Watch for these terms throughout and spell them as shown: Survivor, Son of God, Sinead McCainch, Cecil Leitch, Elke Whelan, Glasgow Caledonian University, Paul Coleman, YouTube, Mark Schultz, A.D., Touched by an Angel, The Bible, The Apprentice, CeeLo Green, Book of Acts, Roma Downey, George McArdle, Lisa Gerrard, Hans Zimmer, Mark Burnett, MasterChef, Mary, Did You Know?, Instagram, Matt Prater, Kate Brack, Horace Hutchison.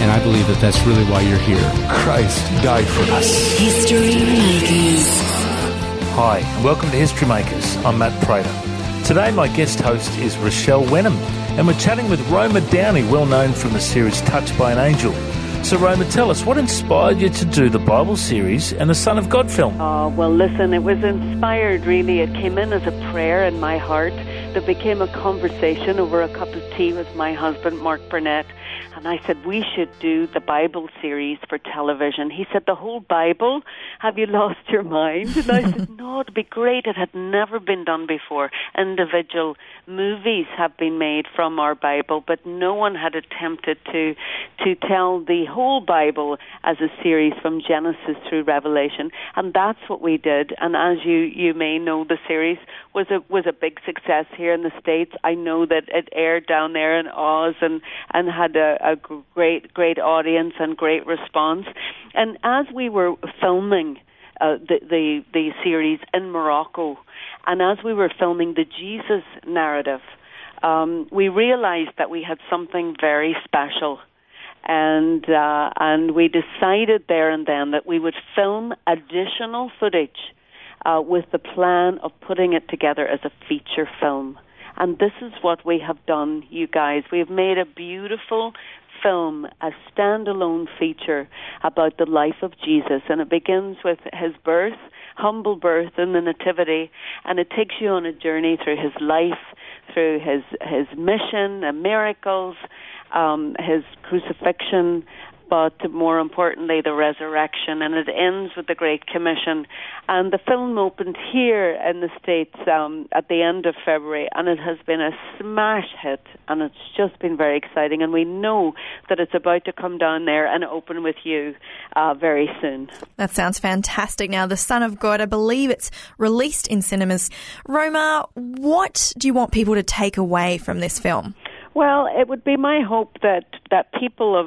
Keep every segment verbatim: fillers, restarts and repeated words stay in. And I believe that that's really why you're here. Christ died for us. History Makers. Hi, and welcome to History Makers. I'm Matt Prater. Today, my guest host is Rochelle Wenham, and we're chatting with Roma Downey, well known from the series Touched by an Angel. So, Roma, tell us, what inspired you to do the Bible series and the Son of God film? Oh, well, listen, it was inspired, really. It came in as a prayer in my heart that became a conversation over a cup of tea with my husband, Mark Burnett. And I said, we should do the Bible series for television. He said, the whole Bible? Have you lost your mind? And I said, no, it'd be great. It had never been done before. Individual movies have been made from our Bible, but no one had attempted to to tell the whole Bible as a series from Genesis through Revelation. And that's what we did. And as you, you may know, the series was a was a big success here in the States. I know that it aired down there in Oz and, and had a a great, great audience and great response. And as we were filming uh, the, the, the series in Morocco, and as we were filming the Jesus narrative, um, we realized that we had something very special. And, uh, and we decided there and then that we would film additional footage uh, with the plan of putting it together as a feature film. And this is what we have done, you guys. We have made a beautiful film, a standalone feature about the life of Jesus. And it begins with his birth, humble birth in the Nativity. And it takes you on a journey through his life, through his, his mission and miracles, um, his crucifixion, but more importantly, the resurrection. And it ends with the Great Commission. And the film opened here in the States um, at the end of February, and it has been a smash hit, and it's just been very exciting. And we know that it's about to come down there and open with you uh, very soon. That sounds fantastic. Now, The Son of God, I believe it's released in cinemas. Roma, what do you want people to take away from this film? Well, it would be my hope that, that people of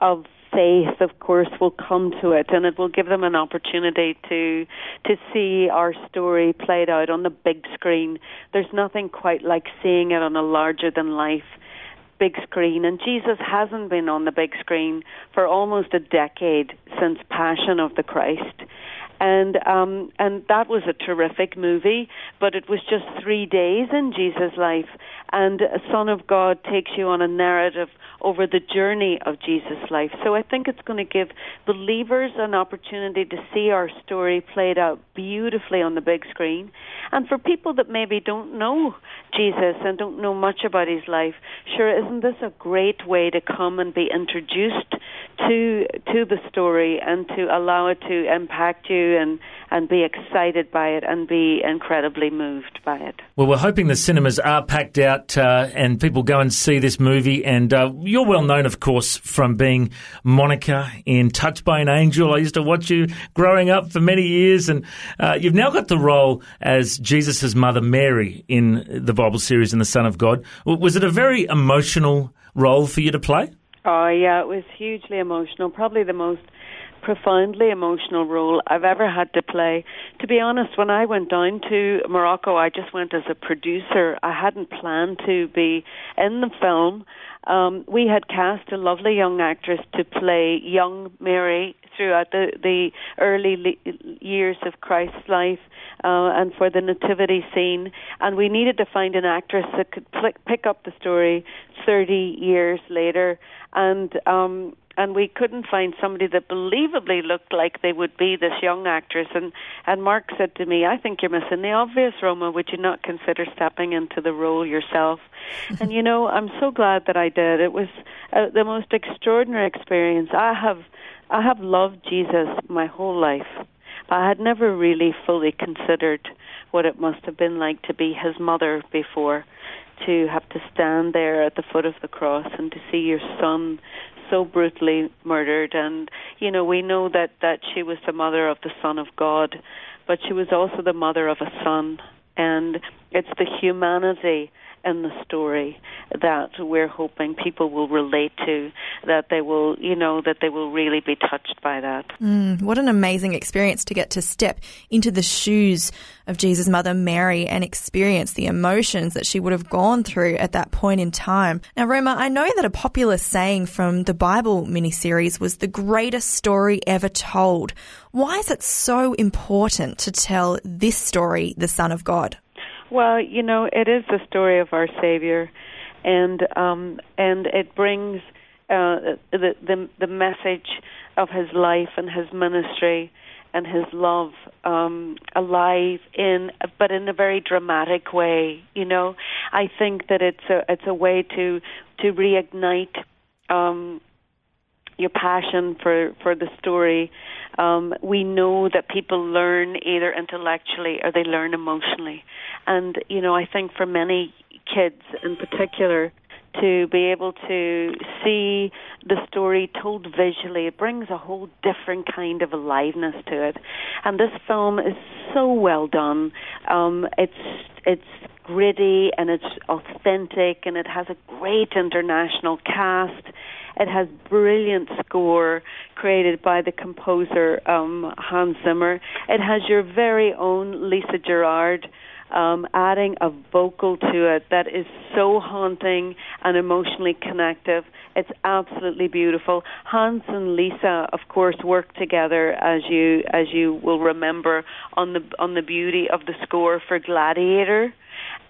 of faith, of course, will come to it, and it will give them an opportunity to to see our story played out on the big screen. There's nothing quite like seeing it on a larger-than-life big screen, and Jesus hasn't been on the big screen for almost a decade since Passion of the Christ. And um, and that was a terrific movie, but it was just three days in Jesus' life. And Son of God takes you on a narrative over the journey of Jesus' life. So I think it's going to give believers an opportunity to see our story played out beautifully on the big screen. And for people that maybe don't know Jesus and don't know much about his life, sure, isn't this a great way to come and be introduced to to the story and to allow it to impact you and, and be excited by it and be incredibly moved by it? Well, we're hoping the cinemas are packed out uh, and people go and see this movie. And uh, you're well known, of course, from being Monica in Touched by an Angel. I used to watch you growing up for many years, and uh, you've now got the role as Jesus' mother Mary in the Bible series and the Son of God. Was it a very emotional role for you to play? Oh, yeah, it was hugely emotional, probably the most profoundly emotional role I've ever had to play. To be honest, when I went down to Morocco, I just went as a producer. I hadn't planned to be in the film. Um, we had cast a lovely young actress to play young Mary throughout the, the early le- years of Christ's life uh, and for the nativity scene. And we needed to find an actress that could pl- pick up the story thirty years later. And um And we couldn't find somebody that believably looked like they would be this young actress. And, and Mark said to me, I think you're missing the obvious, Roma. Would you not consider stepping into the role yourself? And, you know, I'm so glad that I did. It was uh, the most extraordinary experience. I have, I have loved Jesus my whole life. I had never really fully considered what it must have been like to be his mother before, to have to stand there at the foot of the cross and to see your son so brutally murdered, and you know, we know that, that she was the mother of the Son of God, but she was also the mother of a son. And it's the humanity in the story that we're hoping people will relate to, that they will, you know, that they will really be touched by that. Mm, what an amazing experience to get to step into the shoes of Jesus' mother Mary and experience the emotions that she would have gone through at that point in time. Now, Roma, I know that a popular saying from the Bible miniseries was the greatest story ever told. Why is it so important to tell this story, the Son of God? Well, you know, it is the story of our Savior, and um, and it brings uh, the, the the message of his life and his ministry and his love um, alive in, but in a very dramatic way. You know, I think that it's a it's a way to to reignite um, your passion for for the story. Um, we know that people learn either intellectually or they learn emotionally. And, you know, I think for many kids in particular, to be able to see the story told visually, it brings a whole different kind of aliveness to it. And this film is so well done. Um, it's it's gritty and it's authentic and it has a great international cast. It has brilliant score created by the composer um, Hans Zimmer. It has your very own Lisa Gerrard um, adding a vocal to it that is so haunting and emotionally connective. It's absolutely beautiful. Hans and Lisa, of course, work together, as you as you will remember, on the on the beauty of the score for Gladiator.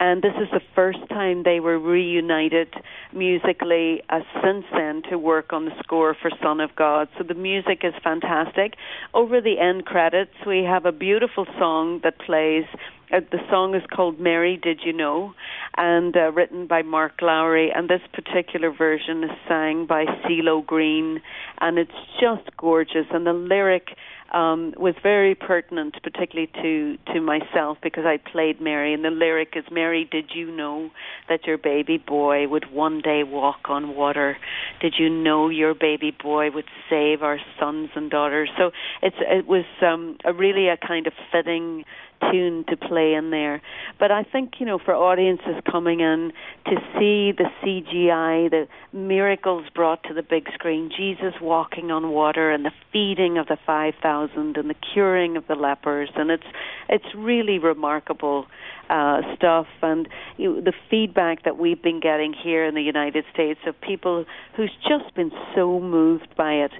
And this is the first time they were reunited musically uh, since then to work on the score for Son of God. So the music is fantastic. Over the end credits, we have a beautiful song that plays. Uh, the song is called Mary, Did You Know? And uh, written by Mark Lowry. And this particular version is sang by CeeLo Green. And it's just gorgeous. And the lyric um, was very pertinent, particularly to, to myself, because I played Mary. And the lyric is, Mary, did you know that your baby boy would one day walk on water? Did you know your baby boy would save our sons and daughters? So it's, it was um, a really a kind of fitting tune to play in there. But I think, you know, for audiences coming in to see the C G I, the miracles brought to the big screen, Jesus walking on water and the feeding of the five thousand and the curing of the lepers, and it's it's really remarkable uh, stuff. And you know, the feedback that we've been getting here in the United States of people who's just been so moved by it,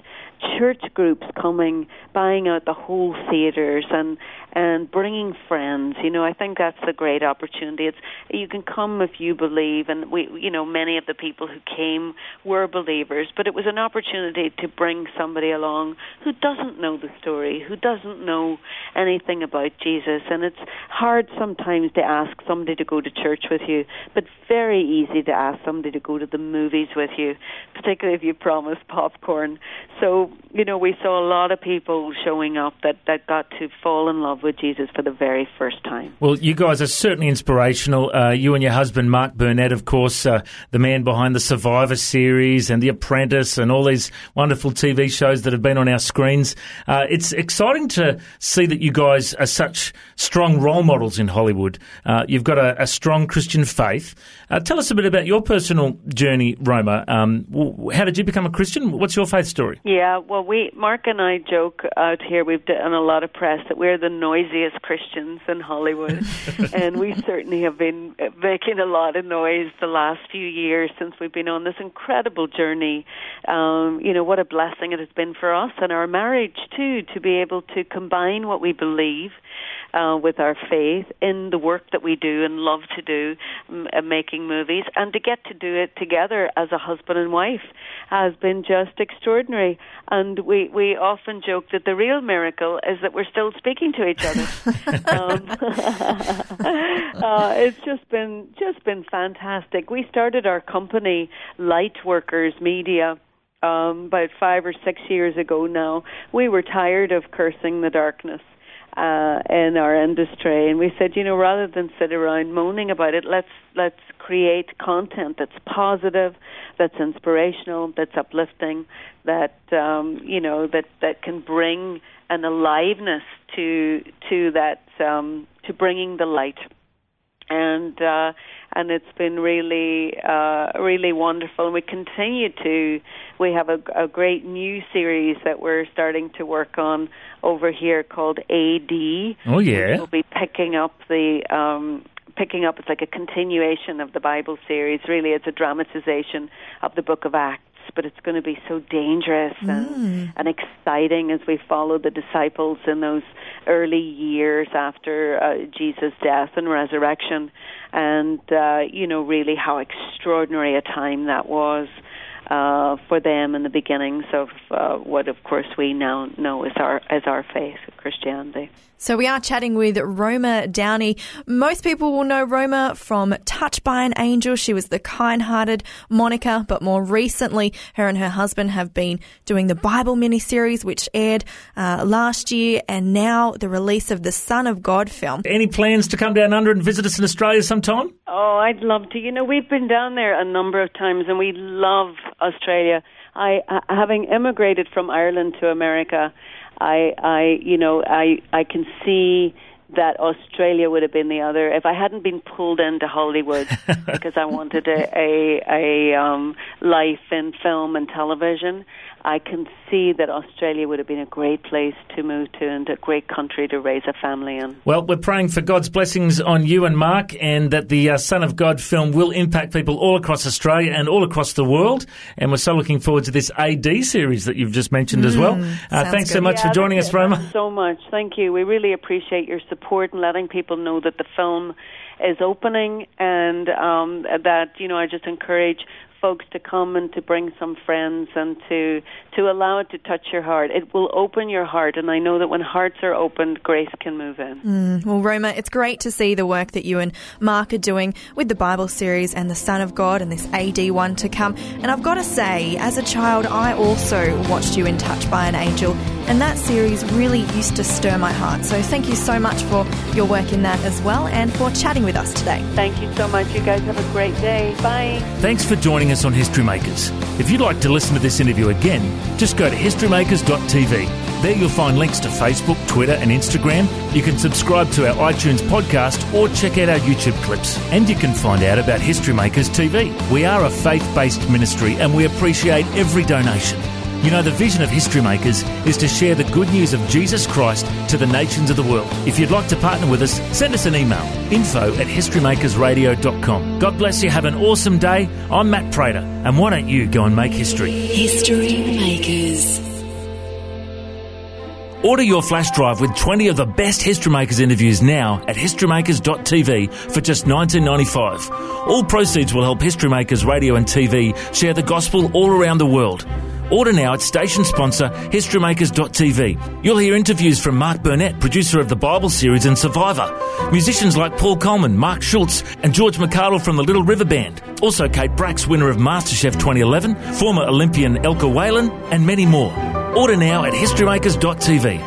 church groups coming, buying out the whole theaters and and bringing friends, you know, I think that's a great opportunity. It's you can come if you believe, and we, you know, many of the people who came were believers, but it was an opportunity to bring somebody along who doesn't know the story, who doesn't know anything about Jesus, and it's hard sometimes to ask somebody to go to church with you, but very easy to ask somebody to go to the movies with you, particularly if you promise popcorn. So, you know, we saw a lot of people showing up that, that got to fall in love with Jesus for the very first time. Well, you guys are certainly inspirational. Uh, you and your husband, Mark Burnett, of course, uh, the man behind the Survivor series and The Apprentice and all these wonderful T V shows that have been on our screens. Uh, it's exciting to see that you guys are such strong role models in Hollywood. Uh, you've got a, a strong Christian faith. Uh, tell us a bit about your personal journey, Roma. Um, how did you become a Christian? What's your faith story? Yeah, well, we Mark and I joke out here, we've done a lot of press, that we're the noisiest Christians in Hollywood, and we certainly have been making a lot of noise the last few years since we've been on this incredible journey. Um, you know, what a blessing it has been for us and our marriage, too, to be able to combine what we believe uh, with our faith in the work that we do and love to do, m- making movies, and to get to do it together as a husband and wife has been just extraordinary. And we, we often joke that the real miracle is that we're still speaking to each other. um, uh, it's just been just been fantastic. We started our company, Lightworkers Media, um, about five or six years ago now. We were tired of cursing the darkness. uh, in our industry, and we said, you know, rather than sit around moaning about it, let's let's create content that's positive, that's inspirational, that's uplifting, that um, you know, that, that can bring an aliveness to to that um, to bringing the light. And uh, and it's been really uh, really wonderful. And we continue to we have a, a great new series that we're starting to work on over here called A D. Oh yeah, we'll be picking up the um, picking up. It's like a continuation of the Bible series. Really, it's a dramatization of the Book of Acts, but it's going to be so dangerous and, mm. and exciting as we follow the disciples in those early years after uh, Jesus' death and resurrection, and, uh, you know, really how extraordinary a time that was uh, for them in the beginnings of uh, what, of course, we now know as our, as our faith of Christianity. So we are chatting with Roma Downey. Most people will know Roma from Touched by an Angel. She was the kind-hearted Monica, but more recently her and her husband have been doing the Bible miniseries, which aired uh, last year, and now the release of the Son of God film. Any plans to come down under and visit us in Australia sometime? Oh, I'd love to. You know, we've been down there a number of times and we love Australia. I, having immigrated from Ireland to America, I, I, you know, I, I can see that Australia would have been the other if I hadn't been pulled into Hollywood because I wanted a, a, a um, life in film and television. I can see that Australia would have been a great place to move to and a great country to raise a family in. Well, we're praying for God's blessings on you and Mark, and that the uh, Son of God film will impact people all across Australia and all across the world. And we're so looking forward to this A D series that you've just mentioned mm, as well. Uh, thanks good. so much yeah, for joining us, Roma. Thank you so much. Thank you. We really appreciate your support and letting people know that the film is opening, and um, that, you know, I just encourage folks to come and to bring some friends and to to allow it to touch your heart. It will open your heart, and I know that when hearts are opened, grace can move in. Mm. Well, Roma, it's great to see the work that you and Mark are doing with the Bible series and the Son of God and this A D one to come. And I've got to say, as a child, I also watched you in Touched by an Angel, and that series really used to stir my heart. So thank you so much for your work in that as well, and for chatting with us today. Thank you so much. You guys have a great day. Bye. Thanks for joining us on History Makers. If you'd like to listen to this interview again, just go to history makers dot t v. There you'll find links to Facebook, Twitter and Instagram. You can subscribe to our iTunes podcast or check out our YouTube clips. And you can find out about History Makers T V. We are a faith-based ministry and we appreciate every donation. You know, the vision of History Makers is to share the good news of Jesus Christ to the nations of the world. If you'd like to partner with us, send us an email, info at history makers radio dot com. God bless you. Have an awesome day. I'm Matt Prater, and why don't you go and make history? History Makers. Order your flash drive with twenty of the best History Makers interviews now at history makers dot t v for just nineteen ninety-five dollars. All proceeds will help History Makers Radio and T V share the gospel all around the world. Order now at station sponsor history makers dot t v. You'll hear interviews from Mark Burnett, producer of the Bible series and Survivor, musicians like Paul Coleman, Mark Schultz and George McArdle from the Little River Band, also Kate Brack, winner of MasterChef twenty eleven, former Olympian Elke Whelan and many more. Order now at history makers dot t v.